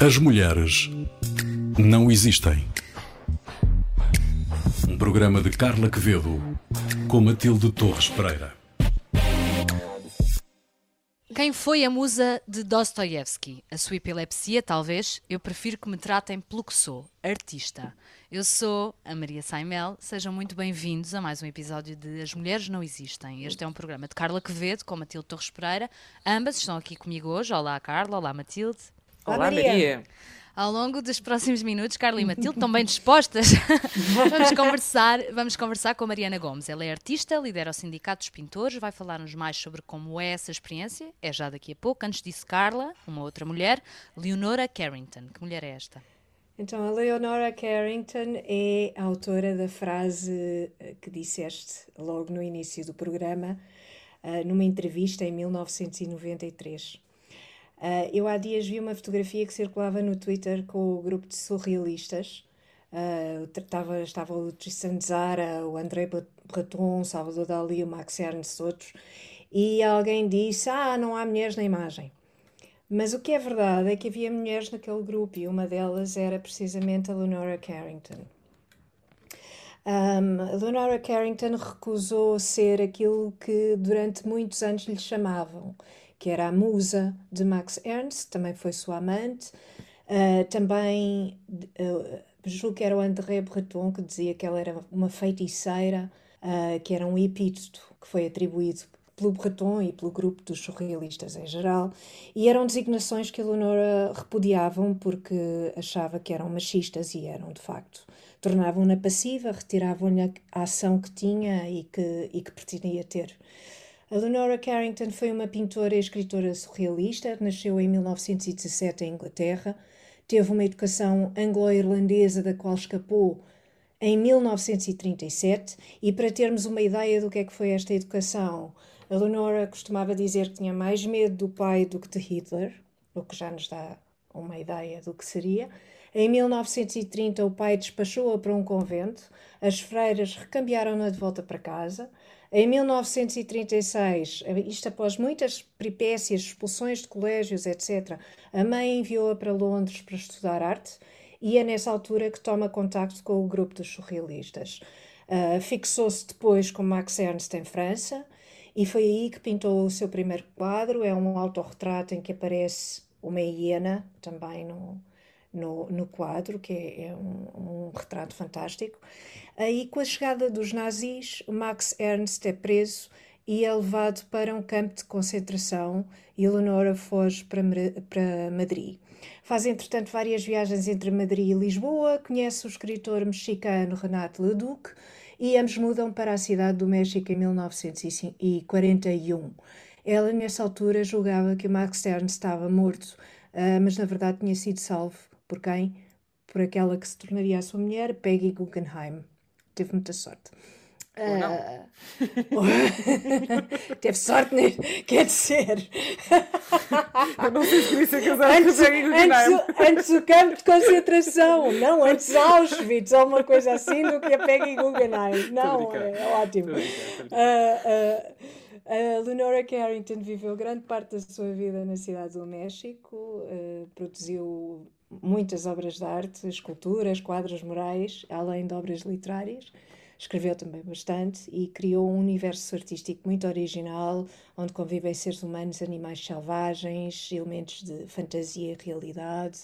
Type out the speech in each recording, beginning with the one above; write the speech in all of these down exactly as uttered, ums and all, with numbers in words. As Mulheres Não Existem. Um programa de Carla Quevedo com Matilde Torres Pereira. Quem foi a musa de Dostoievski? A sua epilepsia, talvez? Eu prefiro que me tratem pelo que sou, artista. Eu sou a Maria Saía Mel. Sejam muito bem-vindos a mais um episódio de As Mulheres Não Existem. Este é um programa de Carla Quevedo com Matilde Torres Pereira. Ambas estão aqui comigo hoje. Olá, Carla. Olá, Matilde. Olá, Maria. Maria. Ao longo dos próximos minutos, Carla e Matilde estão bem dispostas. vamos, conversar, vamos conversar com a Mariana Gomes. Ela é artista, lidera o Sindicato dos Pintores, vai falar-nos mais sobre como é essa experiência. É já daqui a pouco. Antes disso, Carla, uma outra mulher, Leonora Carrington. Que mulher é esta? Então, a Leonora Carrington é a autora da frase que disseste logo no início do programa, numa entrevista em mil novecentos e noventa e três. Uh, eu há dias vi uma fotografia que circulava no Twitter com o grupo de surrealistas. Uh, estava, estava o Tristan Zara, o André Breton, o Salvador Dalí, o Max Ernst, outros. E alguém disse, ah, não há mulheres na imagem. Mas o que é verdade é que havia mulheres naquele grupo e uma delas era precisamente a Leonora Carrington. Um, a Leonora Carrington recusou ser aquilo que durante muitos anos lhe chamavam, que era a musa de Max Ernst, também foi sua amante. Uh, também, uh, julgo que era o André Breton que dizia que ela era uma feiticeira, uh, que era um epíteto que foi atribuído pelo Breton e pelo grupo dos surrealistas em geral. E eram designações que a Leonora repudiavam porque achava que eram machistas, e eram, de facto. Tornavam-na passiva, retiravam-lhe a ação que tinha e que, e que pretendia ter. A Leonora Carrington foi uma pintora e escritora surrealista, nasceu em mil novecentos e dezassete em Inglaterra, teve uma educação anglo-irlandesa da qual escapou em mil novecentos e trinta e sete, e para termos uma ideia do que é que foi esta educação, a Leonora costumava dizer que tinha mais medo do pai do que de Hitler, o que já nos dá uma ideia do que seria. Em mil novecentos e trinta o pai despachou-a para um convento, as freiras recambiaram-na de volta para casa. Em mil novecentos e trinta e seis, isto após muitas peripécias, expulsões de colégios, etcétera, a mãe enviou-a para Londres para estudar arte, e é nessa altura que toma contacto com o grupo dos surrealistas. Uh, fixou-se depois com Max Ernst em França, e foi aí que pintou o seu primeiro quadro. É um autorretrato em que aparece uma hiena, também no... No, no quadro, que é, é um, um retrato fantástico. Aí, com a chegada dos nazis, Max Ernst é preso e é levado para um campo de concentração, e Leonora foge para, para Madrid. Faz, entretanto, várias viagens entre Madrid e Lisboa, conhece o escritor mexicano Renato Leduc, e ambos mudam para a cidade do México em mil novecentos e quarenta e um. Ela, nessa altura, julgava que Max Ernst estava morto, uh, mas, na verdade, tinha sido salvo. Por quem? Por aquela que se tornaria a sua mulher, Peggy Guggenheim. Teve muita sorte. Ou não. Uh... Teve sorte, né? Quer dizer... Eu não sei se queria ser casada com Peggy Guggenheim. Antes o campo de concentração. Não, antes Auschwitz, ou uma coisa assim, do que a Peggy Guggenheim. Não, é, é ótimo. A uh, Leonora Carrington viveu grande parte da sua vida na cidade do México. Uh, produziu... muitas obras de arte, esculturas, quadros morais, além de obras literárias. Escreveu também bastante e criou um universo artístico muito original, onde convivem seres humanos, animais selvagens, elementos de fantasia e realidade.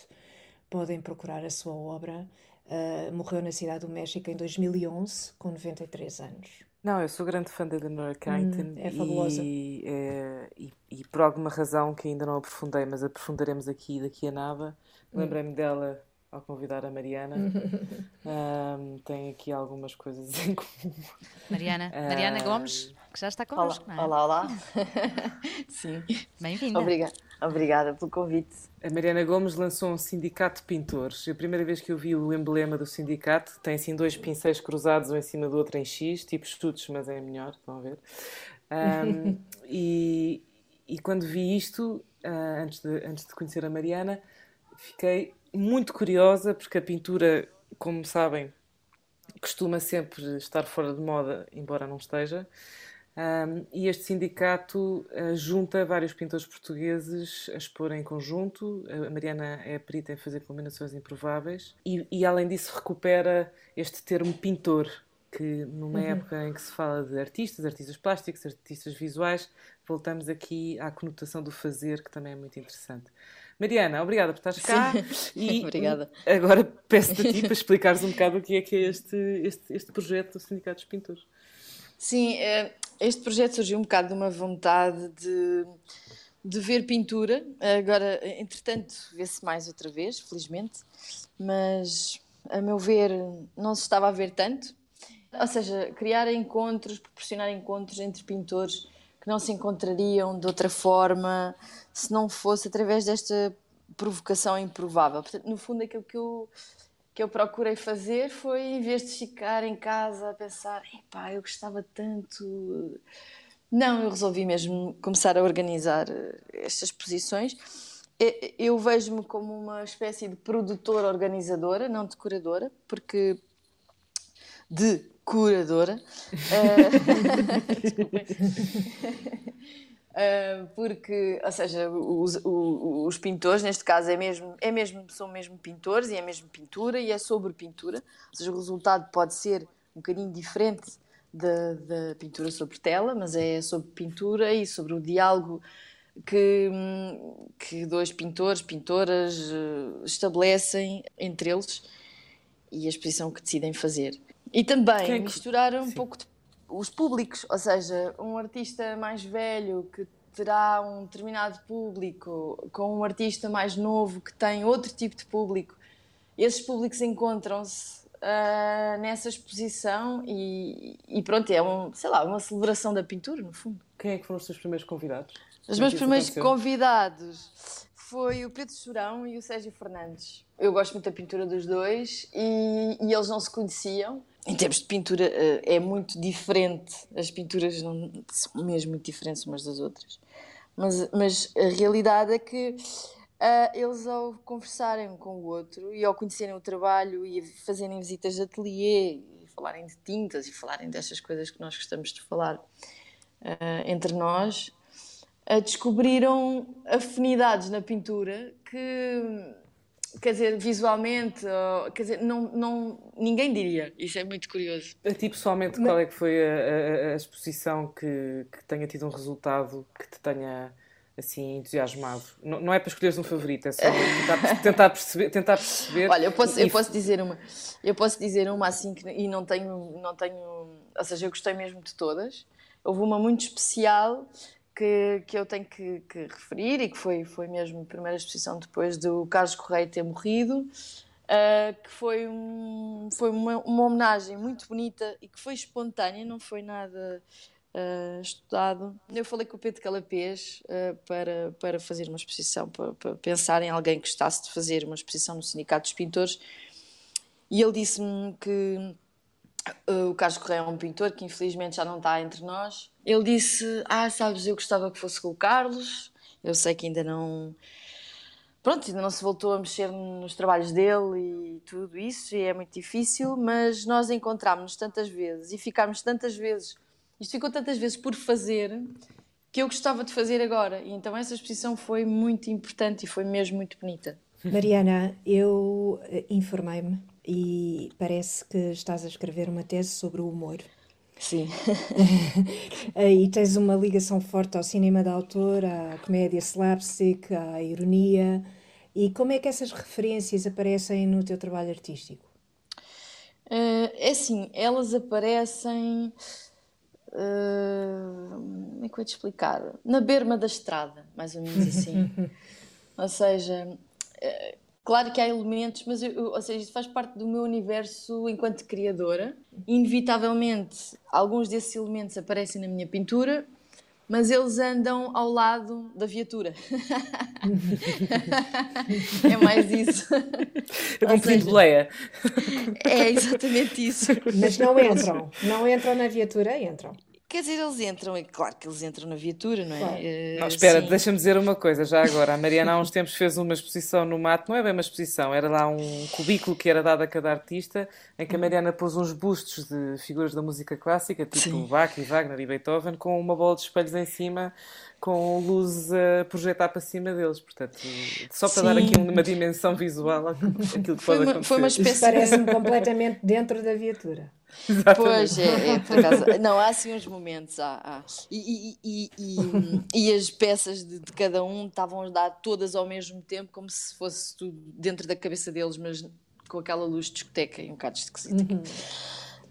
Podem procurar a sua obra. Uh, morreu na cidade do México em dois mil e onze, com noventa e três anos. Não, eu sou grande fã da Leonora Carrington. Hum, é fabulosa. E, é, e, e por alguma razão que ainda não aprofundei, mas aprofundaremos aqui daqui a nada. Lembrei-me dela ao convidar a Mariana. um, tem aqui algumas coisas em comum. Mariana, Mariana uh, Gomes, que já está connosco, não é? Olá, olá. Sim. Bem-vinda. Obrigada, obrigada pelo convite. A Mariana Gomes lançou um sindicato de pintores. A primeira vez que eu vi o emblema do sindicato, tem assim dois pincéis cruzados um em cima do outro em X, tipo estudos, mas é melhor, vão ver. Um, e, e quando vi isto, uh, antes, de, antes de conhecer a Mariana, fiquei muito curiosa, porque a pintura, como sabem, costuma sempre estar fora de moda, embora não esteja. Um, e este sindicato uh, junta vários pintores portugueses a expor em conjunto. A Mariana é perita em fazer combinações improváveis e, e além disso recupera este termo pintor, que numa uhum. época em que se fala de artistas, artistas plásticos, artistas visuais, voltamos aqui à conotação do fazer, que também é muito interessante. Mariana, obrigada por estares cá. Sim. E obrigada. Agora peço-te a ti para explicares um bocado o que é que é este, este, este projeto do Sindicato dos Pintores. Sim, este projeto surgiu um bocado de uma vontade de, de ver pintura. Agora, entretanto, vê-se mais outra vez, felizmente, mas, a meu ver, não se estava a ver tanto. Ou seja, criar encontros, proporcionar encontros entre pintores que não se encontrariam de outra forma se não fosse através desta provocação improvável. Portanto, no fundo, aquilo que eu... que eu procurei fazer foi, em vez de ficar em casa a pensar, epá, eu gostava tanto, não, eu resolvi mesmo começar a organizar estas exposições. Eu vejo-me como uma espécie de produtora organizadora, não de curadora, porque de curadora, Uh, porque, ou seja, os, os, os pintores, neste caso, é mesmo, é mesmo, são mesmo pintores e é mesmo pintura e é sobre pintura. Ou seja, o resultado pode ser um bocadinho diferente da, da pintura sobre tela, mas é sobre pintura e sobre o diálogo que, que dois pintores, pintoras estabelecem entre eles e a exposição que decidem fazer. E também Quem... misturar um Sim. pouco de os públicos, ou seja, um artista mais velho que terá um determinado público com um artista mais novo que tem outro tipo de público. Esses públicos encontram-se uh, nessa exposição e, e pronto, é um, sei lá, uma celebração da pintura, no fundo. Quem é que foram os seus primeiros convidados? Os meus primeiros convidados foi o Pedro Churão e o Sérgio Fernandes. Eu gosto muito da pintura dos dois e, e eles não se conheciam. Em termos de pintura, é muito diferente. As pinturas não, são mesmo muito diferentes umas das outras. Mas, mas a realidade é que uh, eles, ao conversarem um com o outro e ao conhecerem o trabalho e fazerem visitas de ateliê e falarem de tintas e falarem destas coisas que nós gostamos de falar uh, entre nós, uh, descobriram afinidades na pintura que... Quer dizer, visualmente, quer dizer, não, não, ninguém diria. Isso é muito curioso. A ti, pessoalmente, qual é que foi a, a, a exposição que, que tenha tido um resultado que te tenha, assim, entusiasmado? Não, não é para escolheres um favorito, é só tentar, tentar perceber, tentar perceber. Olha, eu posso, eu posso dizer uma, eu posso dizer uma assim, que, e não tenho, não tenho... Ou seja, eu gostei mesmo de todas. Houve uma muito especial... Que, que eu tenho que, que referir e que foi, foi mesmo a primeira exposição depois do Carlos Correia ter morrido, uh, que foi, um, foi uma, uma homenagem muito bonita e que foi espontânea, não foi nada uh, estudado. Eu falei com o Pedro Calapez uh, para, para fazer uma exposição, para, para pensar em alguém que gostasse de fazer uma exposição no Sindicato dos Pintores, e ele disse-me que... O Carlos Correia é um pintor que infelizmente já não está entre nós. Ele disse, ah, sabes, eu gostava que fosse com o Carlos. Eu sei que ainda não... Pronto, ainda não se voltou a mexer nos trabalhos dele e tudo isso, e é muito difícil, mas nós encontrámos-nos tantas vezes e ficámos tantas vezes... Isto ficou tantas vezes por fazer que eu gostava de fazer agora. E então essa exposição foi muito importante e foi mesmo muito bonita. Mariana, eu informei-me e parece que estás a escrever uma tese sobre o humor. Sim. E tens uma ligação forte ao cinema de autor, à comédia slapstick, à ironia. E como é que essas referências aparecem no teu trabalho artístico? Uh, é assim, elas aparecem... Uh, como é que eu vou te explicar? Na berma da estrada, mais ou menos assim. Ou seja... Uh, Claro que há elementos, mas eu, ou seja, isso faz parte do meu universo enquanto criadora. Inevitavelmente, alguns desses elementos aparecem na minha pintura, mas eles andam ao lado da viatura. É mais isso. É um pedido de leia. É exatamente isso. Mas não entram. Não entram na viatura, entram. Quer dizer, eles entram, e claro que eles entram na viatura, não é? Claro. Uh, não, espera, assim... deixa-me dizer uma coisa já agora. A Mariana há uns tempos fez uma exposição no Mato, não é bem uma exposição, era lá um cubículo que era dado a cada artista, em que a Mariana pôs uns bustos de figuras da música clássica, tipo Sim. Bach e Wagner e Beethoven, com uma bola de espelhos em cima, com luzes a projetar para cima deles, portanto, só para Sim. dar aqui uma dimensão visual àquilo que foi pode uma, acontecer. Foi uma espécie... Isso parece-me completamente dentro da viatura. Exatamente. Pois, é, é, por acaso, não, há assim uns momentos, há, há. E, e, e, e, e as peças de, de cada um estavam a dar todas ao mesmo tempo, como se fosse tudo dentro da cabeça deles, mas com aquela luz de discoteca e um bocado esquisita. Uhum.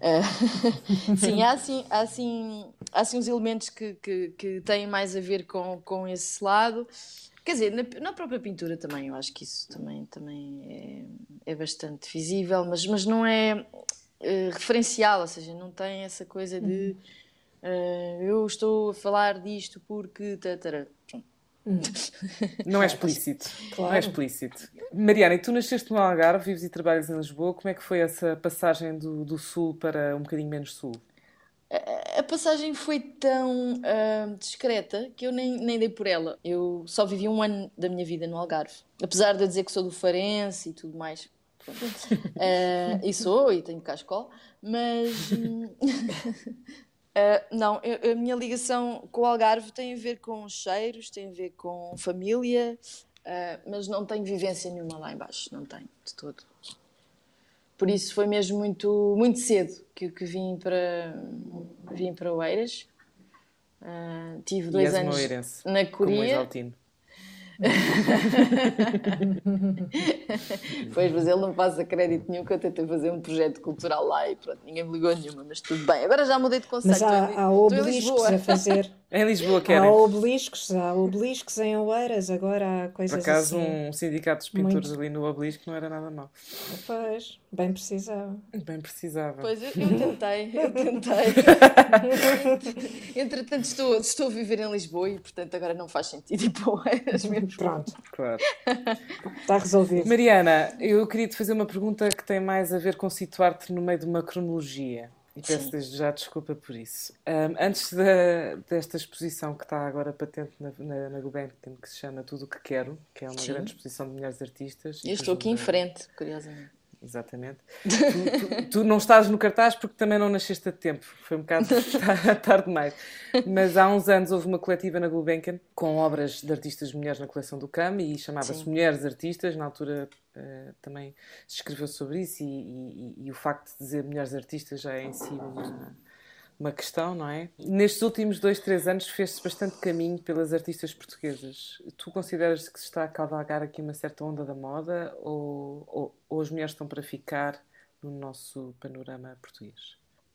Uh, sim, há assim, há, assim, há assim uns elementos que, que, que têm mais a ver com, com esse lado. Quer dizer, na, na própria pintura também, eu acho que isso também, também é, é bastante visível, mas, mas não é uh, referencial, ou seja, não tem essa coisa de uh, eu estou a falar disto porque... Tarara. Não é explícito, claro. Não é explícito. Mariana, e tu nasceste no Algarve, vives e trabalhas em Lisboa. Como é que foi essa passagem do, do Sul para um bocadinho menos Sul? A, a passagem foi tão uh, discreta que eu nem, nem dei por ela. Eu só vivi um ano da minha vida no Algarve. Apesar de eu dizer que sou do Farense e tudo mais. uh, E sou, e tenho cascola. Mas... Uh, não, eu, a minha ligação com o Algarve tem a ver com cheiros, tem a ver com família, uh, mas não tenho vivência nenhuma lá em baixo, não tenho, de todo. Por isso foi mesmo muito, muito cedo que, que vim para, vim para Oeiras. Uh, tive dois e anos Oeirense, na Coreia. Pois, mas ele não passa crédito nenhum que eu tentei fazer um projeto cultural lá e pronto, ninguém me ligou nenhuma, mas tudo bem. Agora já mudei de conceito. Mas há, há obeliscos a fazer. Em Lisboa, querem. Há obeliscos, há obeliscos em Oeiras, agora há coisas assim. Por acaso, assim, um sindicato dos pintores muito... ali no obelisco não era nada mau. Pois, bem precisava. Bem precisava. Pois, eu, eu tentei, eu tentei. Entretanto, estou, estou a viver em Lisboa e, portanto, agora não faz sentido ir para Oeiras mesmo. Pronto, claro. Está resolvido. Mariana, eu queria te fazer uma pergunta que tem mais a ver com situar-te no meio de uma cronologia. E peço desde já desculpa por isso. Um, antes da, desta exposição que está agora patente na, na, na Guggenheim, que se chama Tudo o que Quero, que é uma Sim. grande exposição de mulheres artistas. Eu estou aqui de... em frente, curiosamente. Exatamente. tu, tu, tu não estás no cartaz porque também não nasceste a tempo. Foi um bocado tarde demais. Mas há uns anos houve uma coletiva na Gulbenkian com obras de artistas mulheres na coleção do C A M e chamava-se Mulheres Artistas. Na altura uh, também se escreveu sobre isso e, e, e, e o facto de dizer mulheres artistas já é em si uma, uma questão, não é? Nestes últimos dois, três anos fez-se bastante caminho pelas artistas portuguesas. Tu consideras que se está a cavalgar aqui uma certa onda da moda ou... ou ou as mulheres estão para ficar no nosso panorama português?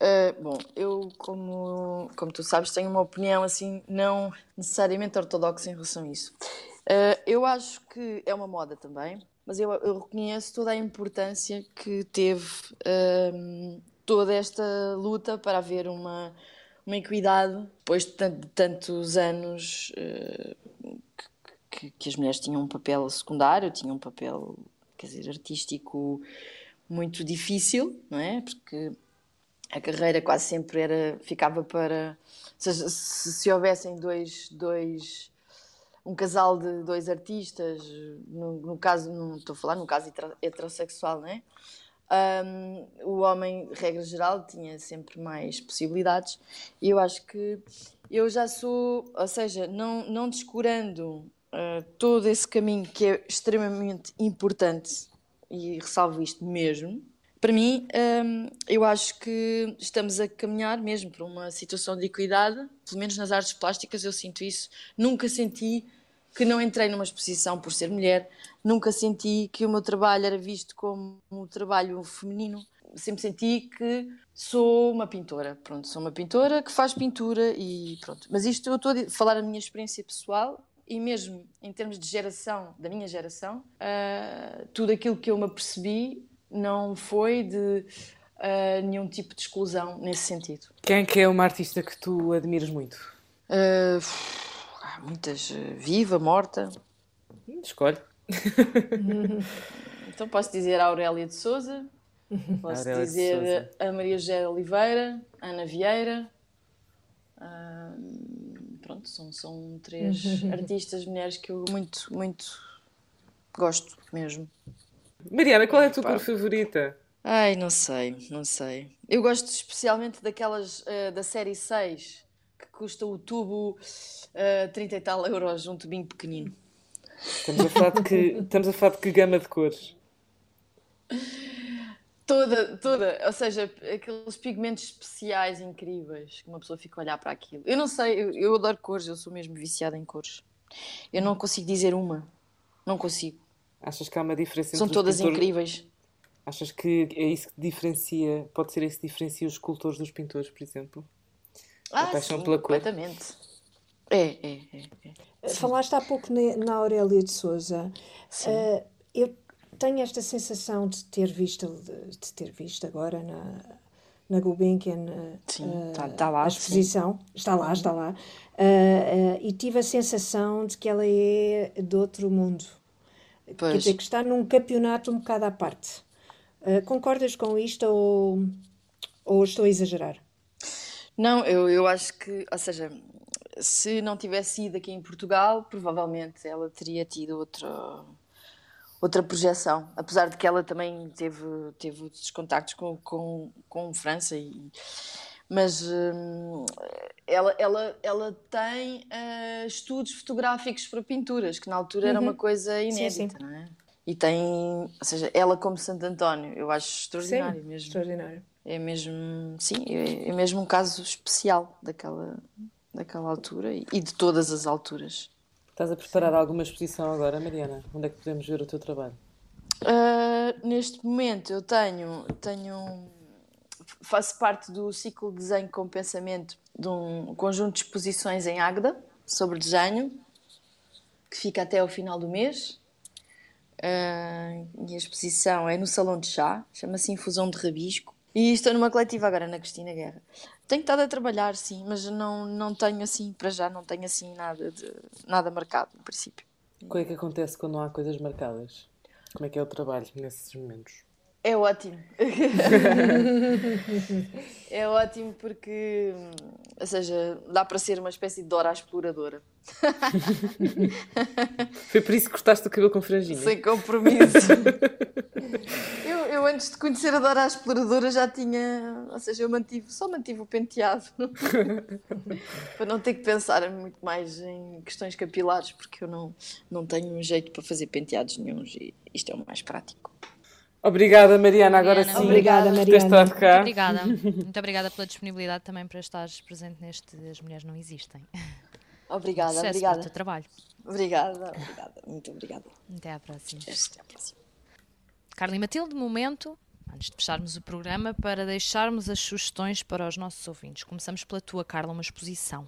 Uh, bom, eu, como, como tu sabes, tenho uma opinião assim, não necessariamente ortodoxa em relação a isso. Uh, eu acho que é uma moda também, mas eu, eu reconheço toda a importância que teve uh, toda esta luta para haver uma, uma equidade, depois de, de tantos anos uh, que, que as mulheres tinham um papel secundário, tinham um papel... quer dizer, artístico muito difícil, não é? Porque a carreira quase sempre era, ficava para... Se, se, se houvessem dois, dois... um casal de dois artistas, no, no caso, não estou a falar, no caso heterossexual, não é? Um, o homem, regra geral, tinha sempre mais possibilidades. E eu acho que eu já sou... Ou seja, não, não descurando... Uh, todo esse caminho que é extremamente importante e ressalvo isto mesmo para mim, um, eu acho que estamos a caminhar mesmo para uma situação de equidade, pelo menos nas artes plásticas eu sinto isso. Nunca senti que não entrei numa exposição por ser mulher, nunca senti que o meu trabalho era visto como um trabalho feminino, sempre senti que sou uma pintora, pronto, sou uma pintora que faz pintura e pronto. Mas isto eu estou a falar a minha experiência pessoal. E mesmo em termos de geração, da minha geração, uh, tudo aquilo que eu me apercebi não foi de uh, nenhum tipo de exclusão nesse sentido. Quem que é uma artista que tu admiras muito? Uh, há muitas. Viva, morta. Escolhe. Então posso dizer a Aurélia de Sousa, posso dizer a Maria José Oliveira, Ana Vieira, Uh, pronto, são, são três artistas mulheres que eu muito, muito gosto mesmo. Mariana, qual é a tua cor favorita? Ai, não sei, não sei. Eu gosto especialmente daquelas uh, da série seis, que custa o tubo uh, trinta e tal euros, um tubinho pequenino. Estamos a falar de que, estamos a falar de que gama de cores? Toda, toda, ou seja, aqueles pigmentos especiais incríveis que uma pessoa fica a olhar para aquilo. Eu não sei, eu, eu adoro cores, eu sou mesmo viciada em cores. Eu não consigo dizer uma, não consigo. Achas que há uma diferença entre São todas pintores... incríveis. Achas que é isso que diferencia, pode ser isso que diferencia os escultores dos pintores, por exemplo? Ah, a paixão sim, pela cor. Completamente. É, é, é, é. Falaste há pouco na Aurélia de Sousa. Sim. Uh, eu tenho esta sensação de ter visto, de ter visto agora na, na Gulbenkian uh, tá, tá lá, a exposição. Sim. Está lá, está lá. Uh, uh, e tive a sensação de que ela é de outro mundo. Pois. Quer dizer, que está num campeonato um bocado à parte. Uh, concordas com isto ou, ou estou a exagerar? Não, eu, eu acho que, ou seja, se não tivesse ido aqui em Portugal, provavelmente ela teria tido outra, outra projeção, apesar de que ela também teve, teve outros contactos com, com, com França, e, mas hum, ela, ela, ela tem uh, estudos fotográficos para pinturas, que na altura uhum. era uma coisa inédita, sim, sim. não é? E tem, ou seja, ela como Santo António, eu acho extraordinário sim, mesmo. Extraordinário. É mesmo, sim, é mesmo um caso especial daquela, daquela altura e de todas as alturas. Estás a preparar alguma exposição agora, Mariana? Onde é que podemos ver o teu trabalho? Uh, neste momento eu tenho, tenho, faço parte do ciclo de desenho com pensamento de um conjunto de exposições em Águeda sobre desenho, que fica até ao final do mês. Uh, e a exposição é no Salão de Chá, chama-se Infusão de Rabisco. E estou numa coletiva agora, na Cristina Guerra. Tenho estado a trabalhar, sim, mas não, não tenho assim, para já, não tenho assim nada, de, nada marcado, no princípio. Como é que acontece quando não há coisas marcadas? Como é que é o trabalho nesses momentos? É ótimo. É ótimo porque, ou seja, dá para ser uma espécie de Dora exploradora. Foi por isso que cortaste o cabelo com franjinha? Sem compromisso. eu, eu antes de conhecer a Dora exploradora já tinha, ou seja, eu mantive, só mantive o penteado. Para não ter que pensar muito mais em questões capilares, porque eu não, não tenho um jeito para fazer penteados nenhuns e isto é o mais prático. Obrigada, Mariana, agora Mariana. Sim. Obrigada, Mariana. Por ter estado cá. Muito obrigada. Muito obrigada pela disponibilidade também para estares presente neste As Mulheres Não Existem. Obrigada, sucesso obrigada. Pelo teu trabalho. Obrigada, obrigada. Muito obrigada. Até à próxima. Até à próxima. Carla e Matilde, de momento, antes de fecharmos o programa, para deixarmos as sugestões para os nossos ouvintes. Começamos pela tua, Carla, uma exposição.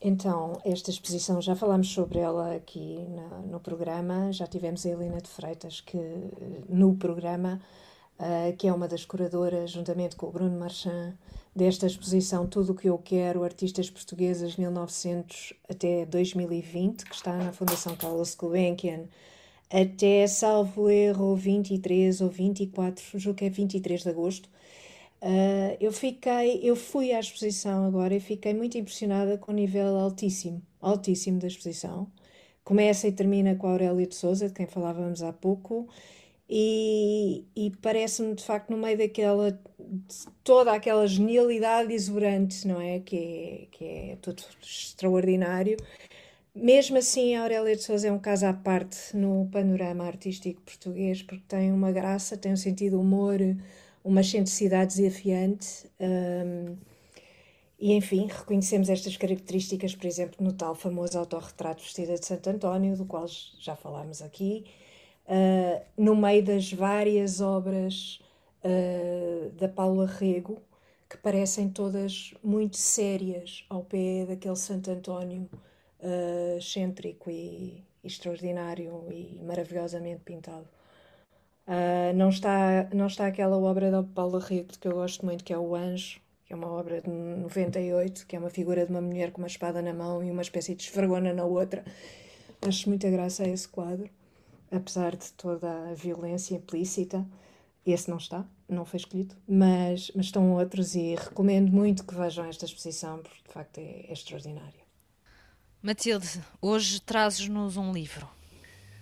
Então, esta exposição, já falámos sobre ela aqui na, no programa, já tivemos a Helena de Freitas que, no programa, uh, que é uma das curadoras, juntamente com o Bruno Marchand, desta exposição Tudo o que Eu Quero, Artistas Portuguesas mil e novecentos até dois mil e vinte, que está na Fundação Carlos Gulbenkian, até, salvo erro, vinte e três ou vinte e quatro, julgo que é vinte e três de agosto, Uh, eu fiquei, eu fui à exposição agora e fiquei muito impressionada com o nível altíssimo, altíssimo da exposição. Começa e termina com a Aurélia de Sousa, de quem falávamos há pouco, e, e parece-me, de facto, no meio daquela, de toda aquela genialidade exuberante, não é? Que é, que é tudo extraordinário. Mesmo assim, a Aurélia de Sousa é um caso à parte no panorama artístico português, porque tem uma graça, tem um sentido de humor, uma excentricidade desafiante, um, e enfim, reconhecemos estas características, por exemplo, no tal famoso autorretrato Vestida de Santo António, do qual já falámos aqui, uh, no meio das várias obras uh, da Paula Rego, que parecem todas muito sérias ao pé daquele Santo António uh, excêntrico e extraordinário e maravilhosamente pintado. Uh, não, está, não está aquela obra da Paula Rego que eu gosto muito, que é O Anjo, que é uma obra de noventa e oito, que é uma figura de uma mulher com uma espada na mão e uma espécie de esfregona na outra. Acho muita graça a esse quadro, apesar de toda a violência implícita. Esse não está, não foi escolhido, mas, mas estão outros e recomendo muito que vejam esta exposição, porque de facto é, é extraordinária. Matilde, hoje trazes-nos um livro.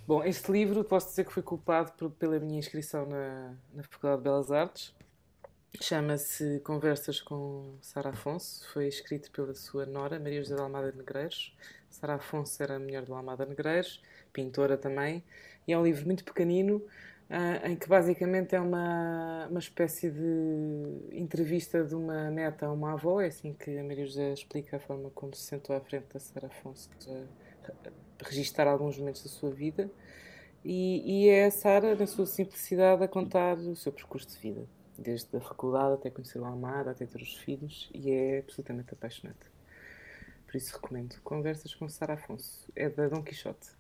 Bom, este livro posso dizer que foi culpado por, pela minha inscrição na, na Faculdade de Belas Artes. Chama-se Conversas com Sara Afonso, foi escrito pela sua nora, Maria José de Almada Negreiros. Sara Afonso era a mulher do Almada Negreiros, pintora também, e é um livro muito pequenino, uh, em que basicamente é uma, uma espécie de entrevista de uma neta a uma avó, é assim que a Maria José explica a forma como se sentou à frente da Sara Afonso, a registar alguns momentos da sua vida, e, e é a Sara, na sua simplicidade, a contar o seu percurso de vida. Desde a faculdade até conhecer a Amada, até ter os filhos, e é absolutamente apaixonante. Por isso recomendo Conversas com Sara Afonso, é da Dom Quixote.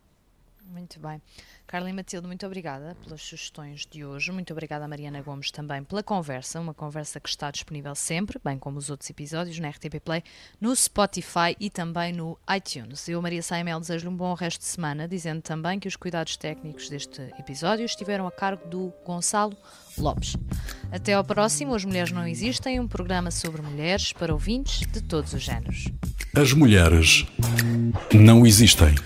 Muito bem. Carla e Matilde, muito obrigada pelas sugestões de hoje. Muito obrigada a Mariana Gomes também pela conversa, uma conversa que está disponível sempre, bem como os outros episódios, na R T P Play, no Spotify e também no iTunes. Eu, Maria Saía Mel, desejo-lhe um bom resto de semana, dizendo também que os cuidados técnicos deste episódio estiveram a cargo do Gonçalo Lopes. Até ao próximo As Mulheres Não Existem, um programa sobre mulheres para ouvintes de todos os géneros. As mulheres não existem.